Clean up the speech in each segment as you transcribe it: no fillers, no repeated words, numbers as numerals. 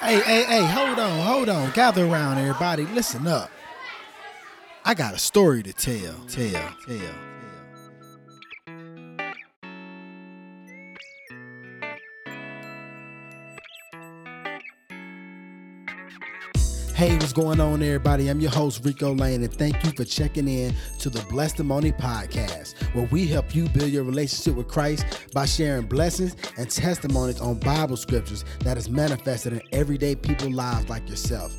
Hey, hold on. Gather around, everybody. Listen up. I got a story to tell. Hey, what's going on, everybody? I'm your host, Rico Lane, and thank you for checking in to the Blessedtimony Podcast, where we help you build your relationship with Christ by sharing blessings and testimonies on Bible scriptures that is manifested in everyday people's lives like yourself.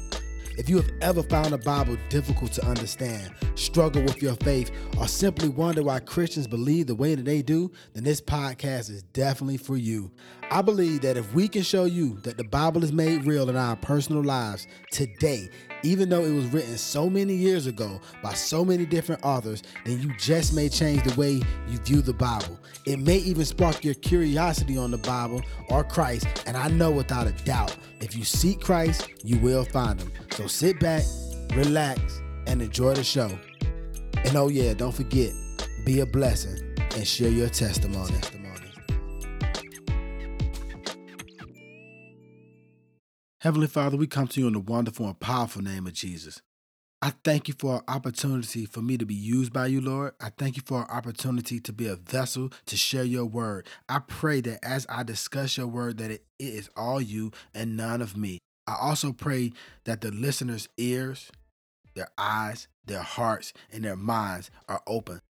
If you have ever found the Bible difficult to understand, struggle with your faith, or simply wonder why Christians believe the way that they do, then this podcast is definitely for you. I believe that if we can show you that the Bible is made real in our personal lives today, even though it was written so many years ago by so many different authors, then you just may change the way you view the Bible. It may even spark your curiosity on the Bible or Christ, and I know without a doubt, if you seek Christ, you will find him. So sit back, relax, and enjoy the show. And oh yeah, don't forget, be a blessing and share your testimony. Heavenly Father, we come to you in the wonderful and powerful name of Jesus. I thank you for an opportunity for me to be used by you, Lord. I thank you for an opportunity to be a vessel to share your word. I pray that as I discuss your word, that it is all you and none of me. I also pray that the listeners' ears, their eyes, their hearts, and their minds are open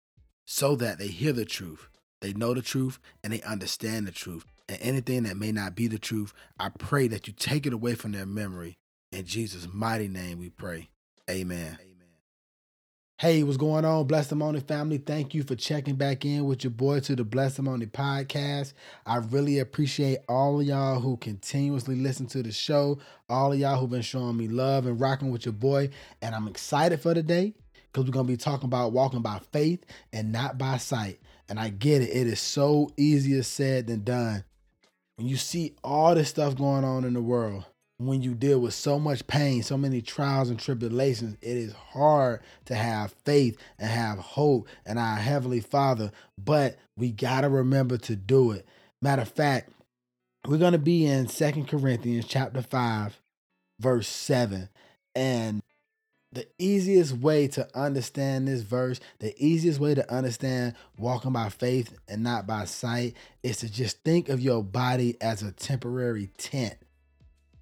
so that they hear the truth, they know the truth, and they understand the truth. And anything that may not be the truth, I pray that you take it away from their memory. In Jesus' mighty name we pray. Amen. Hey, what's going on, Blessedtimony family? Thank you for checking back in with your boy to the Blessedtimony Podcast. I really appreciate all of y'all who continuously listen to the show, all of y'all who've been showing me love and rocking with your boy. And I'm excited for today because we're going to be talking about walking by faith and not by sight. And I get it. It is so easier said than done. When you see all this stuff going on in the world, when you deal with so much pain, so many trials and tribulations, it is hard to have faith and have hope in our Heavenly Father, but we got to remember to do it. Matter of fact, we're going to be in 2 Corinthians chapter 5, verse 7. And the easiest way to understand this verse, the easiest way to understand walking by faith and not by sight is to just think of your body as a temporary tent.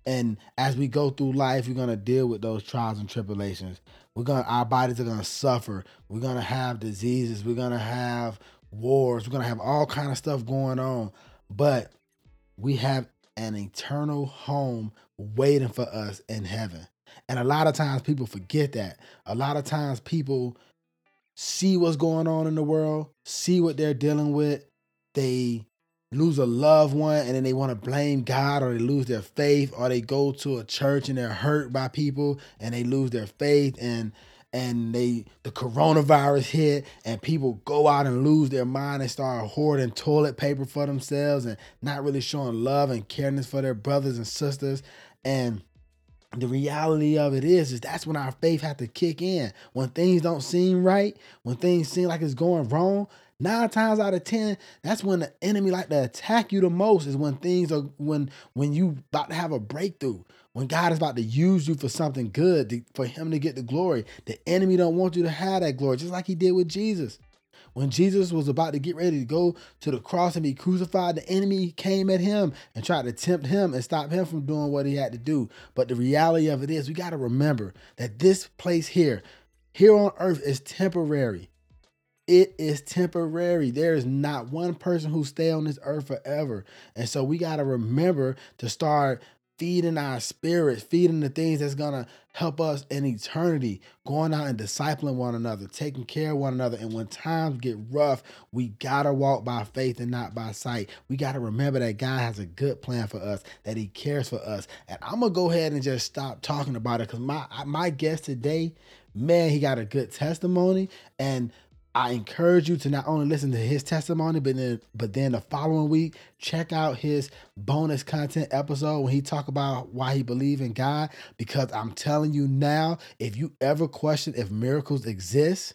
And as we go through life, we're going to deal with those trials and tribulations. Our bodies are going to suffer. We're going to have diseases. We're going to have wars. We're going to have all kind of stuff going on. But we have an eternal home waiting for us in heaven. And a lot of times people forget that. A lot of times people see what's going on in the world, see what they're dealing with. They lose a loved one and then they want to blame God, or they lose their faith, or they go to a church and they're hurt by people and they lose their faith, and the coronavirus hit and people go out and lose their mind and start hoarding toilet paper for themselves and not really showing love and caringness for their brothers and sisters. And the reality of it is that's when our faith has to kick in. When things don't seem right, when things seem like it's going wrong, 9 times out of 10, that's when the enemy like to attack you the most, is when things are when you about to have a breakthrough, when God is about to use you for something good, for him to get the glory. The enemy don't want you to have that glory, just like he did with Jesus. When Jesus was about to get ready to go to the cross and be crucified, the enemy came at him and tried to tempt him and stop him from doing what he had to do. But the reality of it is, we got to remember that this place here on earth is temporary. It is temporary. There is not one person who stays on this earth forever. And so we got to remember to start feeding our spirits, feeding the things that's going to help us in eternity, going out and discipling one another, taking care of one another. And when times get rough, we got to walk by faith and not by sight. We got to remember that God has a good plan for us, that he cares for us. And I'm going to go ahead and just stop talking about it because my guest today, man, he got a good testimony. And I encourage you to not only listen to his testimony, but then the following week, check out his bonus content episode when he talk about why he believes in God. Because I'm telling you now, if you ever question if miracles exist,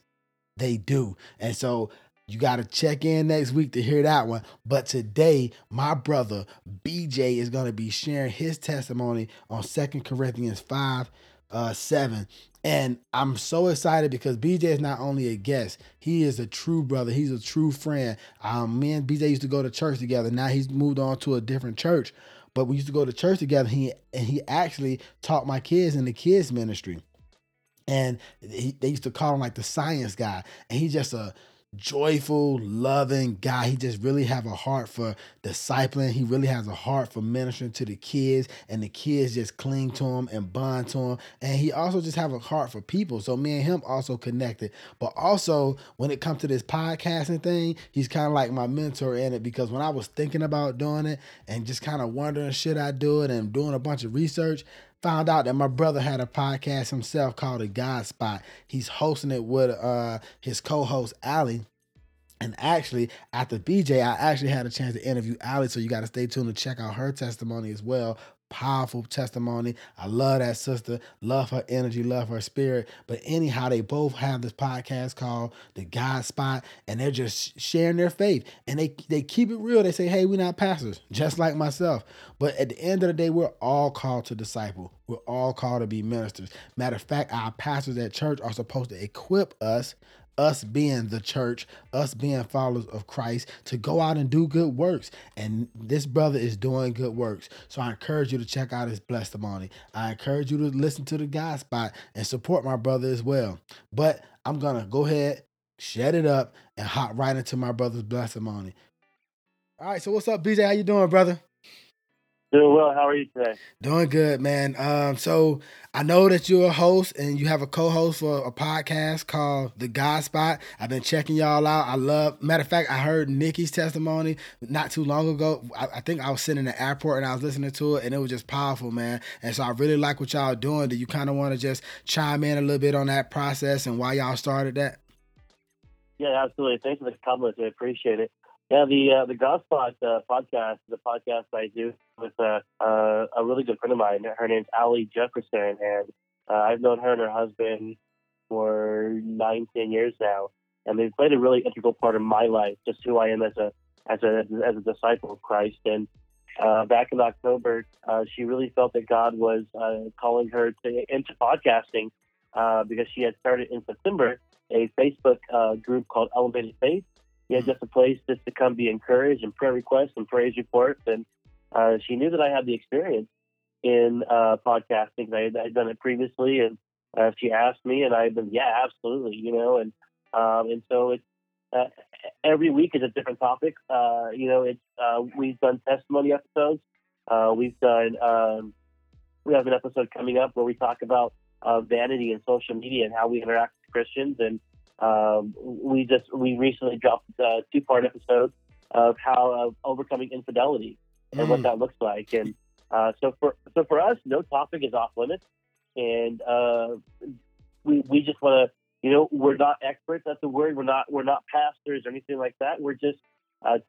they do. And so You got to check in next week to hear that one. But today, my brother BJ is going to be sharing his testimony on 2 Corinthians 5:7. And I'm so excited because BJ is not only a guest, he is a true brother. He's a true friend. Me and BJ used to go to church together. Now he's moved on to a different church. But we used to go to church together. He actually taught my kids in the kids ministry. And they used to call him like the science guy. And he's just a joyful, loving guy. He just really have a heart for discipling. He really has a heart for ministering to the kids, and the kids just cling to him and bond to him. And he also just have a heart for people. So me and him also connected. But also when it comes to this podcasting thing, he's kind of like my mentor in it, because when I was thinking about doing it and just kind of wondering, should I do it, and doing a bunch of research, found out that my brother had a podcast himself called The God Spot. He's hosting it with his co-host Allie. And actually, after BJ, I actually had a chance to interview Allie. So you got to stay tuned and check out her testimony as well. Powerful testimony. I love that sister. Love her energy. Love her spirit. But anyhow, they both have this podcast called The God Spot, and they're just sharing their faith. And they keep it real. They say, hey, we're not pastors, just like myself. But at the end of the day, we're all called to disciple. We're all called to be ministers. Matter of fact, our pastors at church are supposed to equip us being the church, us being followers of Christ, to go out and do good works. And this brother is doing good works. So I encourage you to check out his Blessedtimony. I encourage you to listen to The God Spot and support my brother as well. But I'm going to go ahead, shut it up, and hop right into my brother's Blessedtimony. All right, so what's up, BJ? How you doing, brother? Doing well. How are you today? Doing good, man. So I know that you're a host and you have a co-host for a podcast called The God Spot. I've been checking y'all out. Matter of fact, I heard Nikki's testimony not too long ago. I think I was sitting in the airport and I was listening to it, and it was just powerful, man. And so I really like what y'all doing. Do you kind of want to just chime in a little bit on that process and why y'all started that? Yeah, absolutely. Thanks for the compliments. I appreciate it. Yeah, the God Spot podcast is a podcast I do with a really good friend of mine. Her name's Allie Jefferson, and I've known her and her husband for 9-10 years now, and they've played a really integral part of my life, just who I am as a disciple of Christ. And back in October, she really felt that God was calling her into podcasting because she had started in September a Facebook group called Elevated Faith. Yeah, just a place just to come be encouraged, and prayer requests and praise reports. And she knew that I had the experience in podcasting. I'd done it previously, and she asked me, and I've been, yeah, absolutely, you know. And so it's every week is a different topic. We've done testimony episodes. We have an episode coming up where we talk about vanity and social media and how we interact with Christians. And we recently dropped a 2-part episode of how overcoming infidelity and what that looks like. And so for us, no topic is off limits, and we just want to, you know, we're not experts. That's the word. We're not pastors or anything like that. We're just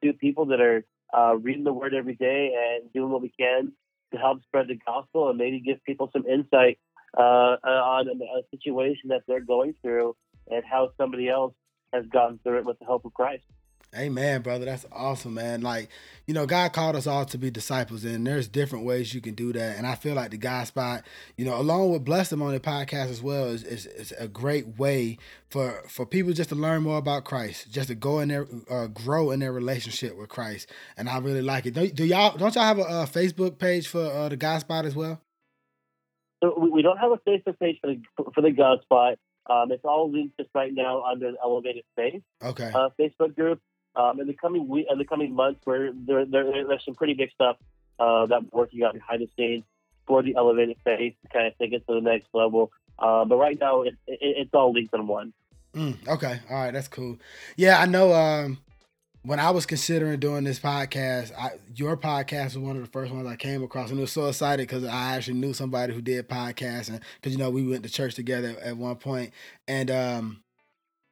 two people that are reading the Word every day and doing what we can to help spread the gospel and maybe give people some insight on a situation that they're going through, and how somebody else has gotten through it with the help of Christ. Amen, brother. That's awesome, man. Like, you know, God called us all to be disciples, and there's different ways you can do that. And I feel like The God Spot, you know, along with Blessedtimony Podcast as well, is a great way for people just to learn more about Christ, just to go in there, grow in their relationship with Christ. And I really like it. Don't y'all have a Facebook page for The God Spot as well? So we don't have a Facebook page for the God Spot. It's all linked just right now under the Elevated Faith Facebook group. In the coming months, where there's some pretty big stuff that we're working on behind the scenes for the Elevated Faith to kind of take it to the next level. But right now, it's all linked in one. Okay, all right, that's cool. Yeah, I know. When I was considering doing this podcast, your podcast was one of the first ones I came across, and I was so excited because I actually knew somebody who did podcasts, and because, you know, we went to church together at one point, and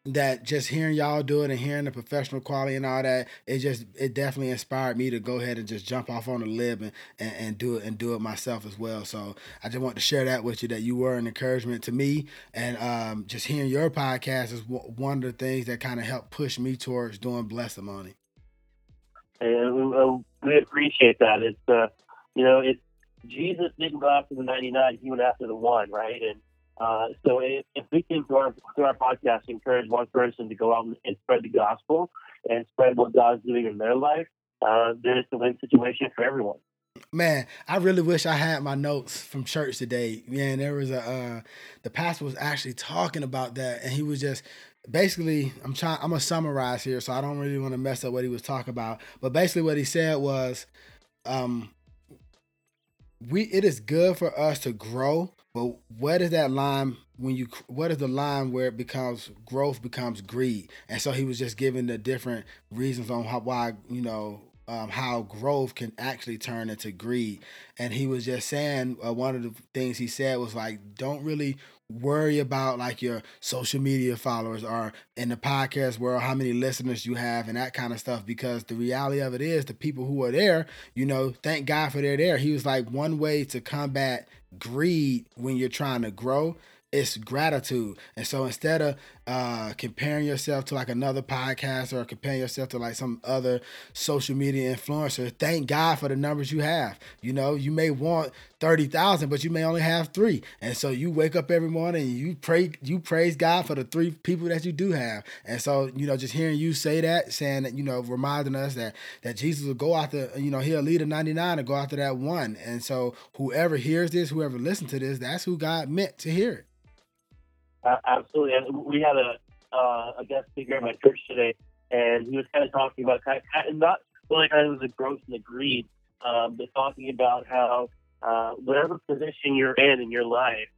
that just hearing y'all do it and hearing the professional quality and all that, it definitely inspired me to go ahead and just jump off on the limb and do it myself as well. So I just want to share that with you, that you were an encouragement to me, and just hearing your podcast is one of the things that kind of helped push me towards doing Blessedtimony. And we appreciate that. It's it's Jesus didn't go after the 99; he went after the one, right? And so if we can, through our podcast, encourage one person to go out and spread the gospel and spread what God's doing in their life, there's a win situation for everyone. Man, I really wish I had my notes from church today. Man, there was the pastor was actually talking about that, and he was just basically, I'm going to summarize here, so I don't really want to mess up what he was talking about. But basically what he said was, it is good for us to grow, but what is the line where it becomes growth becomes greed? And so he was just giving the different reasons on how growth can actually turn into greed. And he was just saying, one of the things he said was like, don't really worry about like your social media followers or in the podcast world, how many listeners you have and that kind of stuff, because the reality of it is the people who are there, thank God for they're there. He was like, one way to combat greed when you're trying to grow, it's gratitude. And so instead of comparing yourself to like another podcast or comparing yourself to like some other social media influencer, thank God for the numbers you have. You may want 30,000, but you may only have 3. And so you wake up every morning and you praise God for the 3 people that you do have. And so, just hearing you say that, saying that, reminding us that Jesus will go after, he'll lead a 99 and go after that one. And so whoever hears this, whoever listens to this, that's who God meant to hear it. Absolutely. And we had a guest speaker at my church today, and he was kind of talking about, it was a growth and a greed, but talking about how whatever position you're in your life,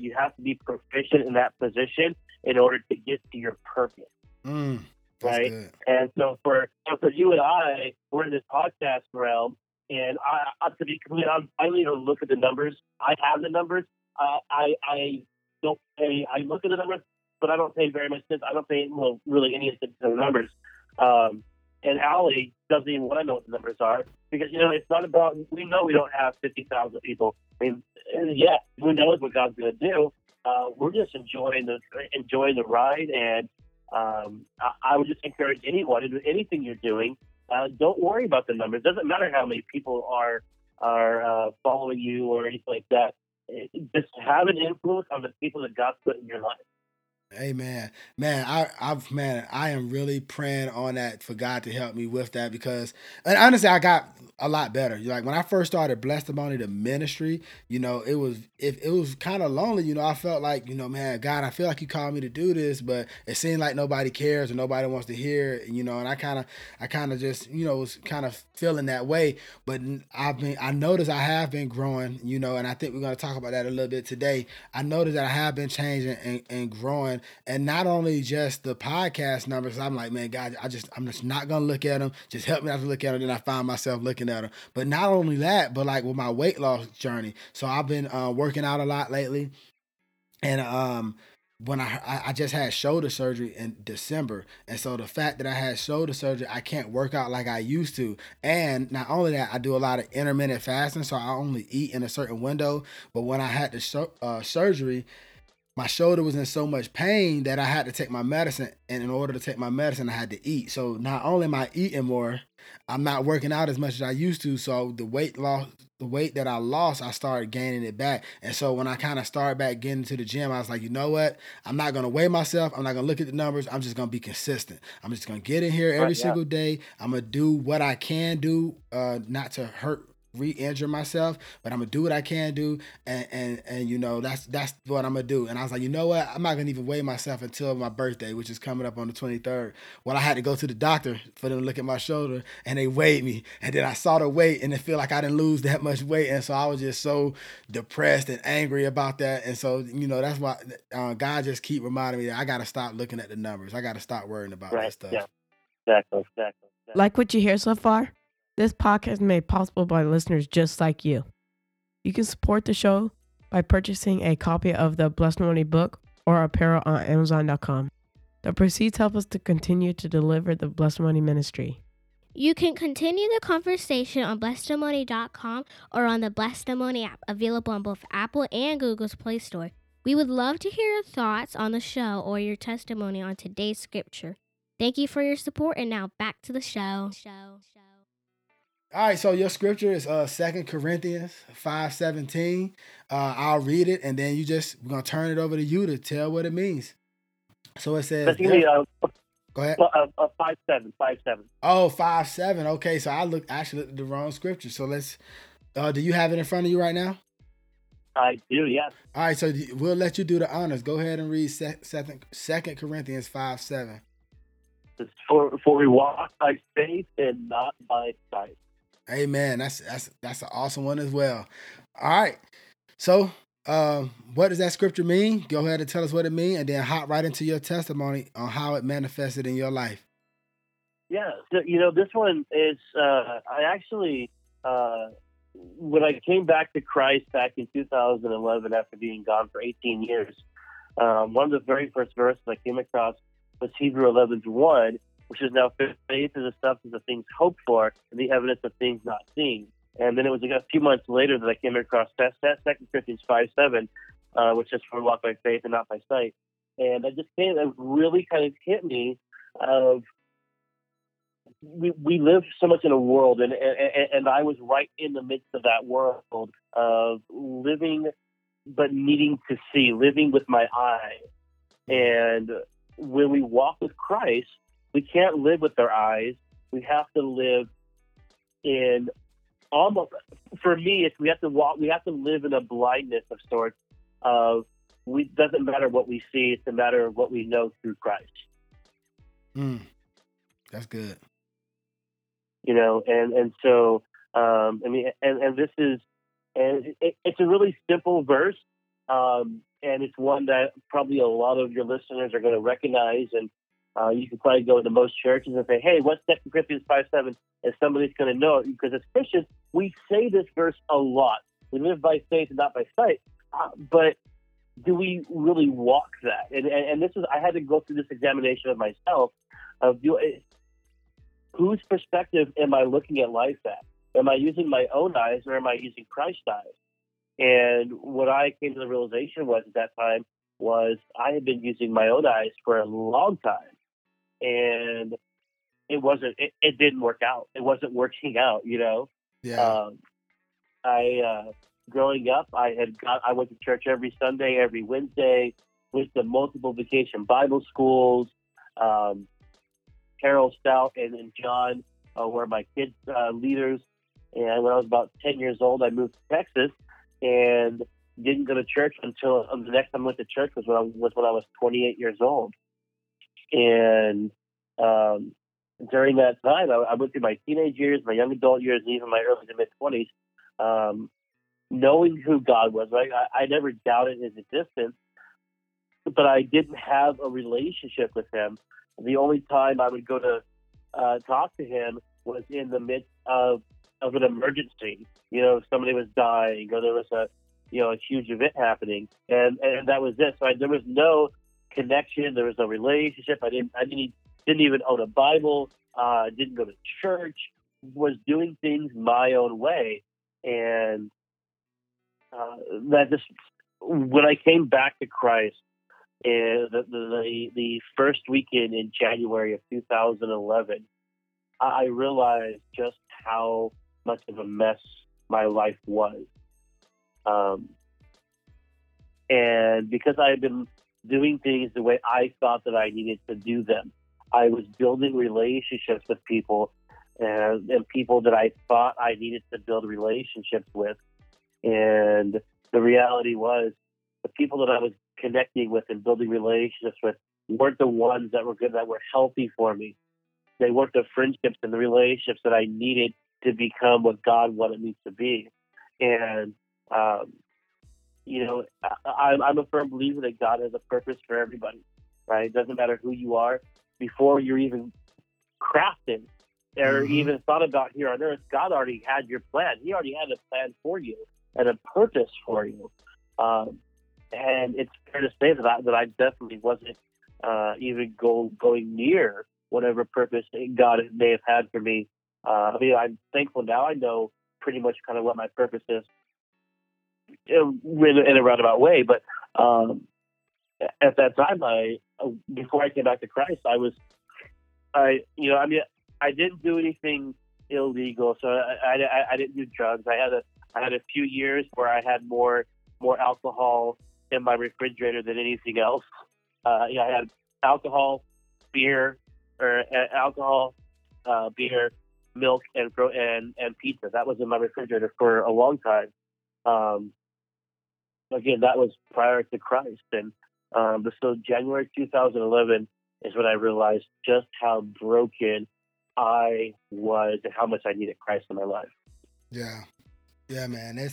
you have to be proficient in that position in order to get to your purpose. Right? Good. And so for you and I, we're in this podcast realm, and I to be completely honest, I don't even look at the numbers. I have the numbers. I look at the numbers, but I don't pay very much attention. I don't pay really any attention to the numbers. And Allie doesn't even want to know what the numbers are because, it's not about, we know we don't have 50,000 people. I mean, yeah, who knows what God's going to do. We're just enjoying the ride. And I would just encourage anyone to do anything you're doing. Don't worry about the numbers. It doesn't matter how many people are following you or anything like that. Just have an influence on the people that God's put in your life. Amen. Man, I am really praying on that for God to help me with that because, and honestly, I got a lot better. Like when I first started Blessedtimony, the ministry, it was kind of lonely. I felt like, man, God, I feel like you called me to do this, but it seemed like nobody cares or nobody wants to hear it, and I kind of just, was kind of feeling that way, but I noticed I have been growing, and I think we're going to talk about that a little bit today. I noticed that I have been changing and growing. And not only just the podcast numbers, I'm like, man, God, I'm just not going to look at them. Just help me not to look at them. Then I find myself looking at them. But not only that, but like with my weight loss journey. So I've been working out a lot lately. And when I just had shoulder surgery in December. And so the fact that I had shoulder surgery, I can't work out like I used to. And not only that, I do a lot of intermittent fasting. So I only eat in a certain window. But when I had the surgery, my shoulder was in so much pain that I had to take my medicine. And in order to take my medicine, I had to eat. So not only am I eating more, I'm not working out as much as I used to. So the weight that I lost, I started gaining it back. And so when I kind of started back getting to the gym, I was like, you know what? I'm not going to weigh myself. I'm not going to look at the numbers. I'm just going to be consistent. I'm just going to get in here every single day. I'm going to do what I can do not to re-injure myself, but I'm gonna do what I can do, and that's what I'm gonna do. And I was like, you know what, I'm not gonna even weigh myself until my birthday, which is coming up on the 23rd. Well, I had to go to the doctor for them to look at my shoulder, and they weighed me, and then I saw the weight, and it feel like I didn't lose that much weight. And so I was just so depressed and angry about that. And so that's why God just keep reminding me that I gotta stop looking at the numbers. I gotta stop worrying about that stuff. Yeah. Exactly. Like what you hear so far, this podcast is made possible by listeners just like you. You can support the show by purchasing a copy of the Blessedtimony book or apparel on Amazon.com. The proceeds help us to continue to deliver the Blessedtimony ministry. You can continue the conversation on blessedtimony.com or on the Blessedtimony app, available on both Apple and Google's Play Store. We would love to hear your thoughts on the show or your testimony on today's scripture. Thank you for your support, and now back to the show. All right, so your scripture is 2 Corinthians 5:17. I'll read it, and then we're going to turn it over to you to tell what it means. So it says... Let's give me, go ahead. 5:7. Oh, 5:7. Okay, so I actually looked at the wrong scripture. So let's... do you have it in front of you right now? I do, yes. All right, so we'll let you do the honors. Go ahead and read 2 Corinthians 5:7. For we walk by faith and not by sight. Amen. That's an awesome one as well. All right. So, what does that scripture mean? Go ahead and tell us what it means, and then hop right into your testimony on how it manifested in your life. Yeah. So, this one is. I actually, when I came back to Christ back in 2011 after being gone for 18 years, one of the very first verses I came across was Hebrews 11:1, which is, now faith is the substance of things hoped for and the evidence of things not seen. And then it was a few months later that I came across 2 Corinthians 5:7, which is for walk by faith and not by sight. And it really kind of hit me of we live so much in a world, and I was right in the midst of that world of living but needing to see, living with my eyes. And when we walk with Christ, we can't live with our eyes. We have to live in almost, for me, it's we have to live in a blindness of sorts of, it doesn't matter what we see, it's a matter of what we know through Christ. That's good. It's a really simple verse. And it's one that probably a lot of your listeners are going to recognize. And you can probably go to most churches and say, hey, what's 2 Corinthians 5:7? And somebody's going to know it, because as Christians, we say this verse a lot. We live by faith and not by sight. But do we really walk that? And this is, I had to go through this examination of myself of whose perspective am I looking at life at? Am I using my own eyes, or am I using Christ's eyes? And what I came to the realization was at that time was I had been using my own eyes for a long time, and it didn't work out. It wasn't working out, Yeah. Growing up, I went to church every Sunday, every Wednesday, went to multiple vacation Bible schools. Carol Stout and John were my kids' leaders. And when I was about 10 years old, I moved to Texas. And didn't go to church until the next time I went to church was when I was 28 years old. And during that time, I went through my teenage years, my young adult years, and even my early to mid-20s, knowing who God was. Right? I never doubted his existence, but I didn't have a relationship with him. The only time I would go to talk to him was in the midst of an emergency. Somebody was dying, or there was a huge event happening, and that was it. So there was no connection, there was no relationship. I didn't even own a Bible, didn't go to church, was doing things my own way. And when I came back to Christ, the first weekend in January of 2011, I realized just how much of a mess my life was. And because I had been doing things the way I thought that I needed to do them, I was building relationships with people and people that I thought I needed to build relationships with. And the reality was the people that I was connecting with and building relationships with weren't the ones that were good, that were healthy for me. They weren't the friendships and the relationships that I needed to become what God wanted me to be. And, I'm a firm believer that God has a purpose for everybody, right? It doesn't matter who you are. Before you're even crafted or even thought about here on earth, God already had your plan. He already had a plan for you and a purpose for you. And it's fair to say that I definitely wasn't even going near whatever purpose God may have had for me. I mean, I'm thankful now I know pretty much kind of what my purpose is in a roundabout way. But at that time, before I came back to Christ, I didn't do anything illegal. So I didn't do drugs. I had a few years where I had more alcohol in my refrigerator than anything else. I had alcohol, beer, milk, and pizza. That was in my refrigerator for a long time. Again, that was prior to Christ. And so January 2011 is when I realized just how broken I was and how much I needed Christ in my life. Yeah. Yeah, man.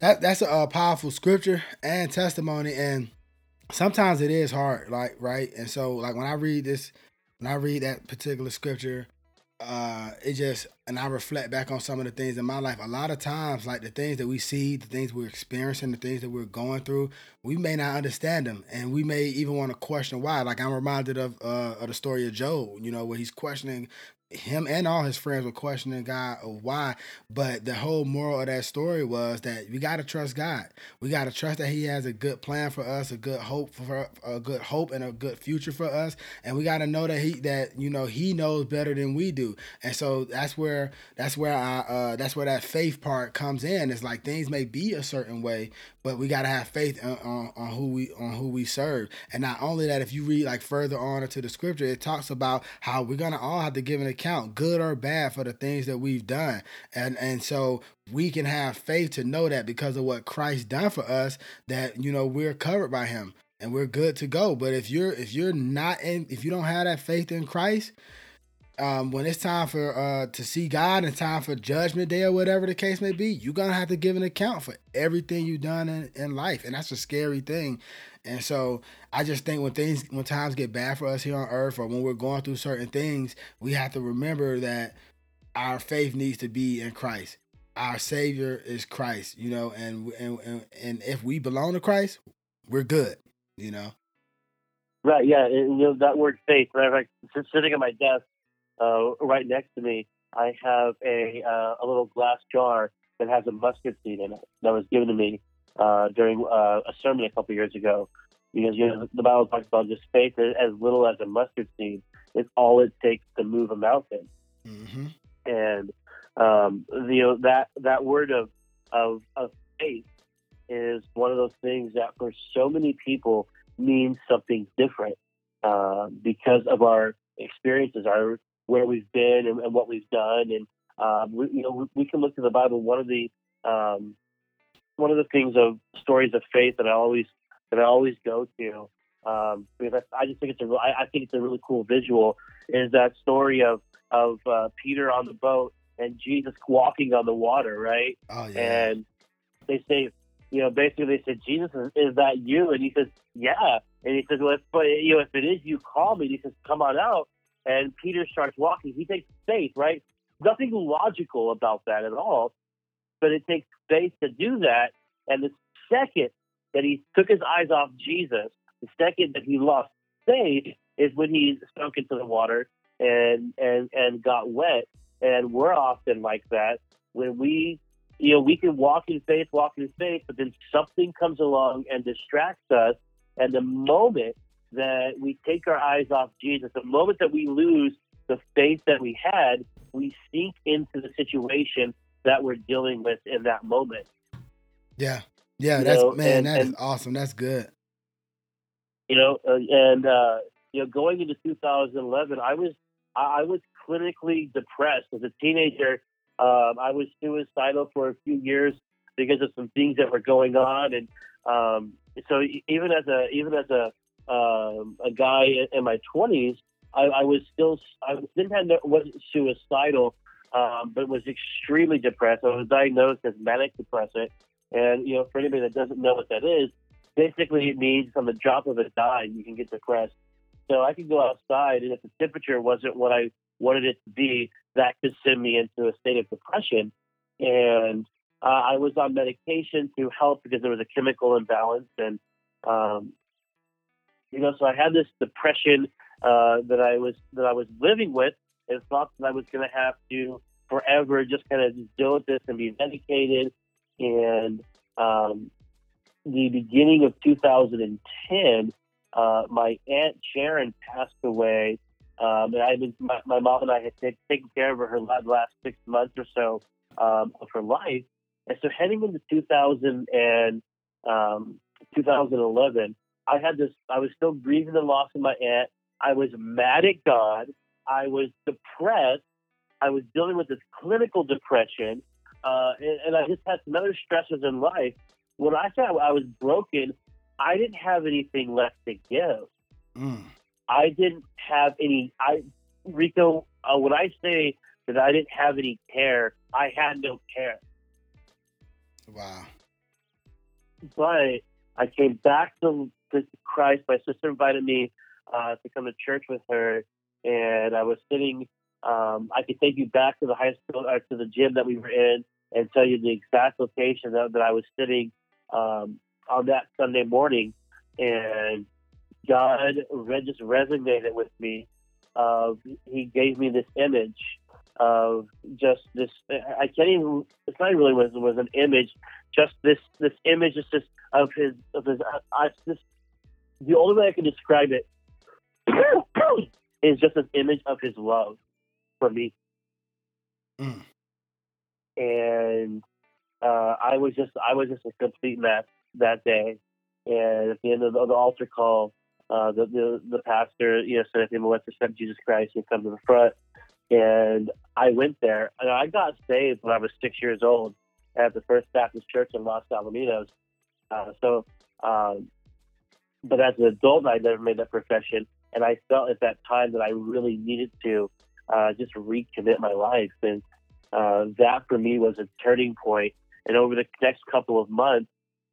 That's a powerful scripture and testimony, and sometimes it is hard, like, right? And so, like, when I read that particular scripture, and I reflect back on some of the things in my life. A lot of times, like, the things that we see, the things we're experiencing, the things that we're going through, we may not understand them, and we may even want to question why. Like, I'm reminded of the story of Job, where he's questioning. Him and all his friends were questioning God or why, but the whole moral of that story was that we got to trust God. We got to trust that He has a good plan for us, a good hope and a good future for us, and we got to know that He knows better than we do. And so that's where that faith part comes in. It's like things may be a certain way, but we got to have faith on who we serve. And not only that, if you read like further on into the scripture, it talks about how we're gonna all have to give an account, good or bad, for the things that we've done. And so we can have faith to know that because of what Christ done for us, that, we're covered by Him and we're good to go. But if you don't have that faith in Christ, when it's time for to see God and time for judgment day or whatever the case may be, you're going to have to give an account for everything you've done in life. And that's a scary thing. And so I just think when times get bad for us here on earth, or when we're going through certain things, we have to remember that our faith needs to be in Christ. Our Savior is Christ, and if we belong to Christ, we're good, Right. Yeah. And, that word faith, right? Like, sitting at my desk, right next to me, I have a little glass jar that has a mustard seed in it that was given to me during a sermon a couple of years ago. Because the Bible talks about just faith as little as a mustard seed. It's all it takes to move a mountain. Mm-hmm. And that word of faith is one of those things that for so many people means something different because of our experiences, where we've been and what we've done, and we can look to the Bible. One of the things of stories of faith that I always go to, because I just think it's a really cool visual, is that story of Peter on the boat and Jesus walking on the water, right? Oh, yeah. And they say, basically they said, Jesus, is that you? And he says, yeah. And he says, well, if it is you, call me. And he says, come on out. And Peter starts walking. He takes faith, right? Nothing logical about that at all, but it takes faith to do that. And the second that he took his eyes off Jesus, the second that he lost faith is when he sunk into the water and got wet. And we're often like that when we can walk in faith, but then something comes along and distracts us. And the moment that we take our eyes off Jesus, the moment that we lose the faith that we had, we sink into the situation that we're dealing with in that moment. Yeah. Yeah. That's awesome. That's good. Going into 2011, I was clinically depressed as a teenager. I was suicidal for a few years because of some things that were going on. And, so even as a guy in my 20s, I wasn't suicidal, but was extremely depressed. I was diagnosed as manic depressant, and for anybody that doesn't know what that is, basically it means on the drop of a dime you can get depressed. So I could go outside, and if the temperature wasn't what I wanted it to be, that could send me into a state of depression. And I was on medication to help because there was a chemical imbalance, and You know, so I had this depression that I was living with, and thought that I was going to have to forever just kind of deal with this and be medicated. And the beginning of 2010, my Aunt Sharon passed away. And I've been, my mom and I had taken care of her the last 6 months or so of her life. And so heading into 2011, I had this. I was still grieving the loss of my aunt. I was mad at God. I was depressed. I was dealing with this clinical depression, and I just had some other stresses in life. When I found I was broken, I didn't have anything left to give. I didn't have any. Rico, when I say that I didn't have any care, I had no care. Wow. But I came back to Christ. My sister invited me to come to church with her, and I was sitting. I could take you back to the high school or to the gym that we were in, and tell you the exact location that I was sitting on that Sunday morning, and God just resonated with me. He gave me this image of just this. I can't even. It's not really was an image. Just this image is just of his. The only way I can describe it is just an image of his love for me. And I was just a complete mess that day. And at the end of the altar call, the pastor, you know, said if anyone wants to accept Jesus Christ, you come to the front. And I went there, and I got saved when I was 6 years old at the First Baptist Church in Los Alamitos. But as an adult, I never made that profession, and I felt at that time that I really needed to just recommit my life, and that for me was a turning point. And over the next couple of months,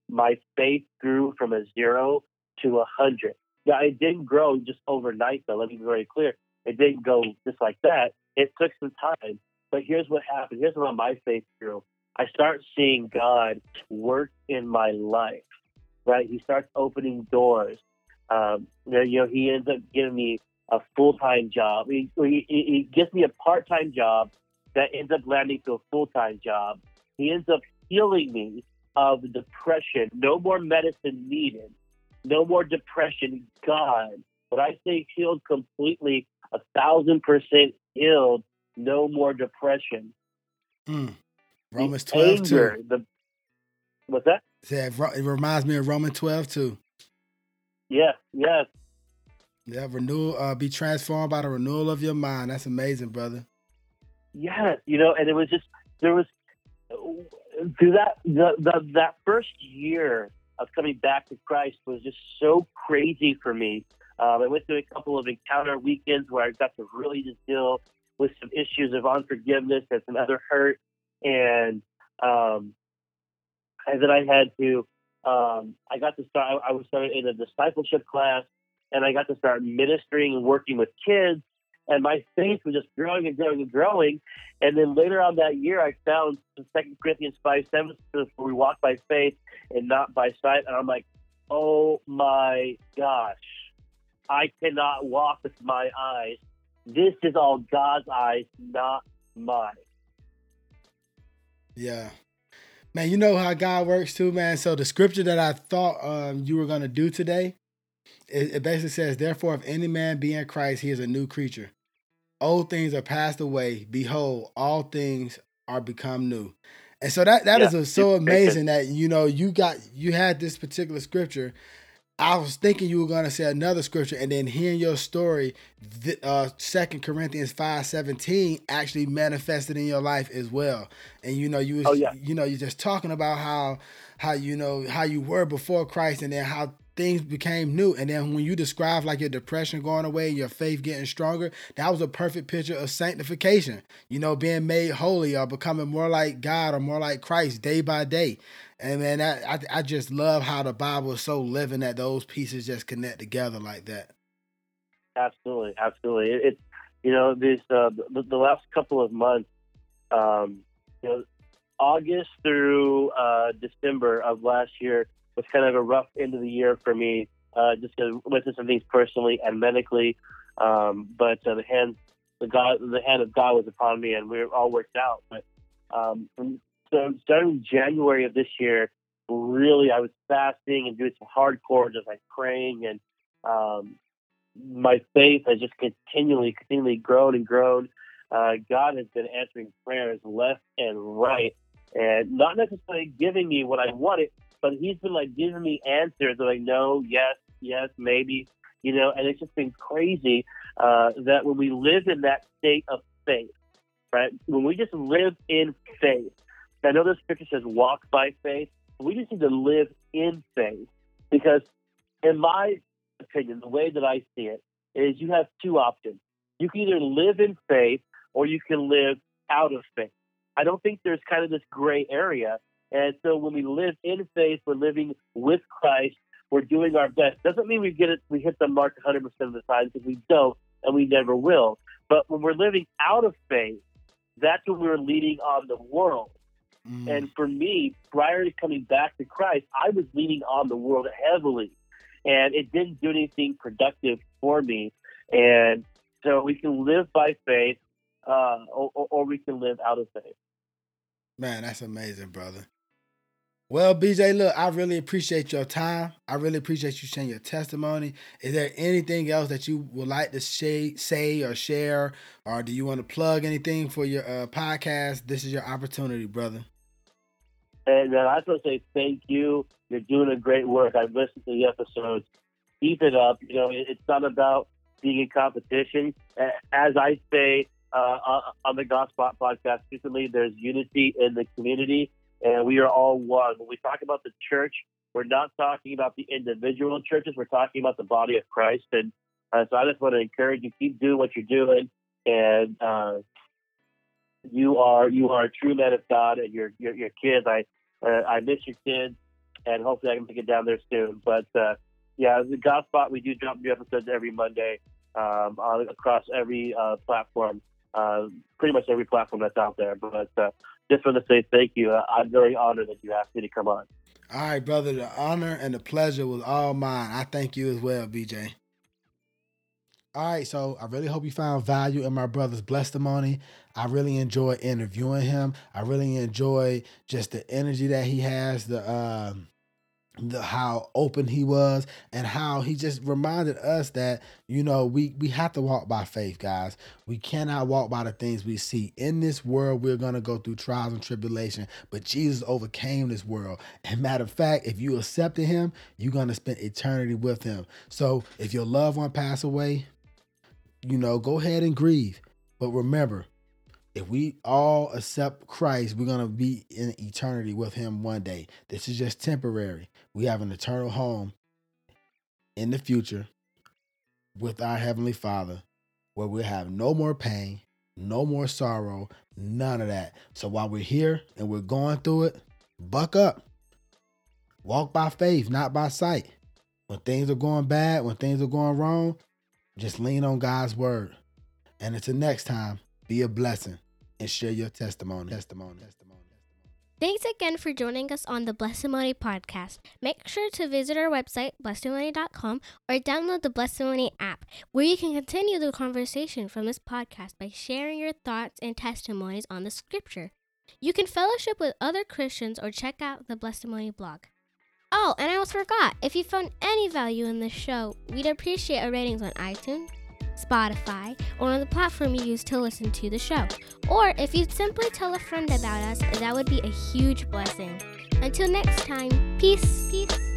my faith grew from 0 to 100. Now, it didn't grow just overnight, though. Let me be very clear. It didn't go just like that. It took some time. But here's what happened. Here's how my faith grew. I start seeing God work in my life, right? He starts opening doors. You know, he ends up giving me a full-time job. He gives me a part-time job that ends up landing to a full-time job. He ends up healing me of depression. No more medicine needed. No more depression. God, when I say healed completely, 1,000% healed, no more depression. Romans 12 too. What's that? Yeah, it reminds me of Romans 12 too. Yeah, yes. Yeah, renewal. Be transformed by the renewal of your mind. That's amazing, brother. Yes, you know, and it was just there was through that that first year of coming back to Christ was just so crazy for me. I went through a couple of encounter weekends where I got to really just deal with some issues of unforgiveness and some other hurt, and then I had to. I got to start. I was started in a discipleship class. And I got to start ministering and working with kids. And my faith was just growing and growing and growing. And then later on that year, I found 2 Corinthians 5:7, where we walk by faith and not by sight. And I'm like, oh my gosh, I cannot walk with my eyes. This is all God's eyes, not mine. Yeah. Man, you know how God works too, man. So the scripture that I thought you were going to do today, it basically says, therefore, if any man be in Christ, he is a new creature. Old things are passed away. Behold, all things are become new. And so that is so amazing that, you know, you had this particular scripture. I was thinking you were going to say another scripture, and then hearing your story, 2 Corinthians 5:17 actually manifested in your life as well. And you know, you're just talking about how you were before Christ, and then how things became new. And then when you described like your depression going away and your faith getting stronger, that was a perfect picture of sanctification, you know, being made holy or becoming more like God or more like Christ day by day. And man, I just love how the Bible is so living that those pieces just connect together like that. Absolutely. Absolutely. It's, you know, this, the last couple of months, you know, August through December of last year was kind of a rough end of the year for me just because I went through some things personally and medically. But the hand of God was upon me, and we were all worked out. But so starting January of this year, really I was fasting and doing some hardcore, just like praying, and my faith has just continually grown and grown. God has been answering prayers left and right, and not necessarily giving me what I wanted, but he's been like giving me answers that like, no, yes, maybe, you know, and it's just been crazy that when we live in that state of faith, right? When we just live in faith, I know the scripture says walk by faith, but we just need to live in faith, because in my opinion, the way that I see it is you have two options. You can either live in faith or you can live out of faith. I don't think there's kind of this gray area. And so when we live in faith, we're living with Christ. We're doing our best. Doesn't mean we hit the mark 100% of the time, because we don't and we never will. But when we're living out of faith, that's when we're leaning on the world. Mm. And for me, prior to coming back to Christ, I was leaning on the world heavily. And it didn't do anything productive for me. And so we can live by faith or we can live out of faith. Man, that's amazing, brother. Well, BJ, look, I really appreciate your time. I really appreciate you sharing your testimony. Is there anything else that you would like to say or share, or do you want to plug anything for your podcast? This is your opportunity, brother. And I just want to say thank you. You're doing a great work. I've listened to the episodes. Keep it up. You know, it's not about being in competition. As I say on the God Spot podcast recently, there's unity in the community. And we are all one. When we talk about the church, we're not talking about the individual churches. We're talking about the body of Christ. And so I just want to encourage you, keep doing what you're doing. And you are a true man of God, and your kids. I miss your kids, and hopefully I can get down there soon. But yeah, the God Spot, we do drop new episodes every Monday across every platform. Pretty much every platform that's out there. But just want to say thank you. I'm very honored that you asked me to come on. All right, brother. The honor and the pleasure was all mine. I thank you as well, BJ. All right, so I really hope you found value in my brother's blessedtimony. I really enjoy interviewing him. I really enjoy just the energy that he has, how open he was, and how he just reminded us that, you know, we have to walk by faith, guys. We cannot walk by the things we see. In this world, we're going to go through trials and tribulation, but Jesus overcame this world. And matter of fact, if you accepted him, you're going to spend eternity with him. So if your loved one passed away, you know, go ahead and grieve. But remember, if we all accept Christ, we're going to be in eternity with him one day. This is just temporary. We have an eternal home in the future with our Heavenly Father, where we'll have no more pain, no more sorrow, none of that. So while we're here and we're going through it, buck up. Walk by faith, not by sight. When things are going bad, when things are going wrong, just lean on God's word. And until next time, be a blessing and share your testimony. Thanks again for joining us on the Blessedtimony podcast. Make sure to visit our website, blessedtimony.com, or download the Blessedtimony app, where you can continue the conversation from this podcast by sharing your thoughts and testimonies on the scripture. You can fellowship with other Christians or check out the Blessedtimony blog. Oh, and I almost forgot, if you found any value in this show, we'd appreciate our ratings on iTunes, Spotify, or on the platform you use to listen to the show. Or if you'd simply tell a friend about us, that would be a huge blessing. Until next time, peace.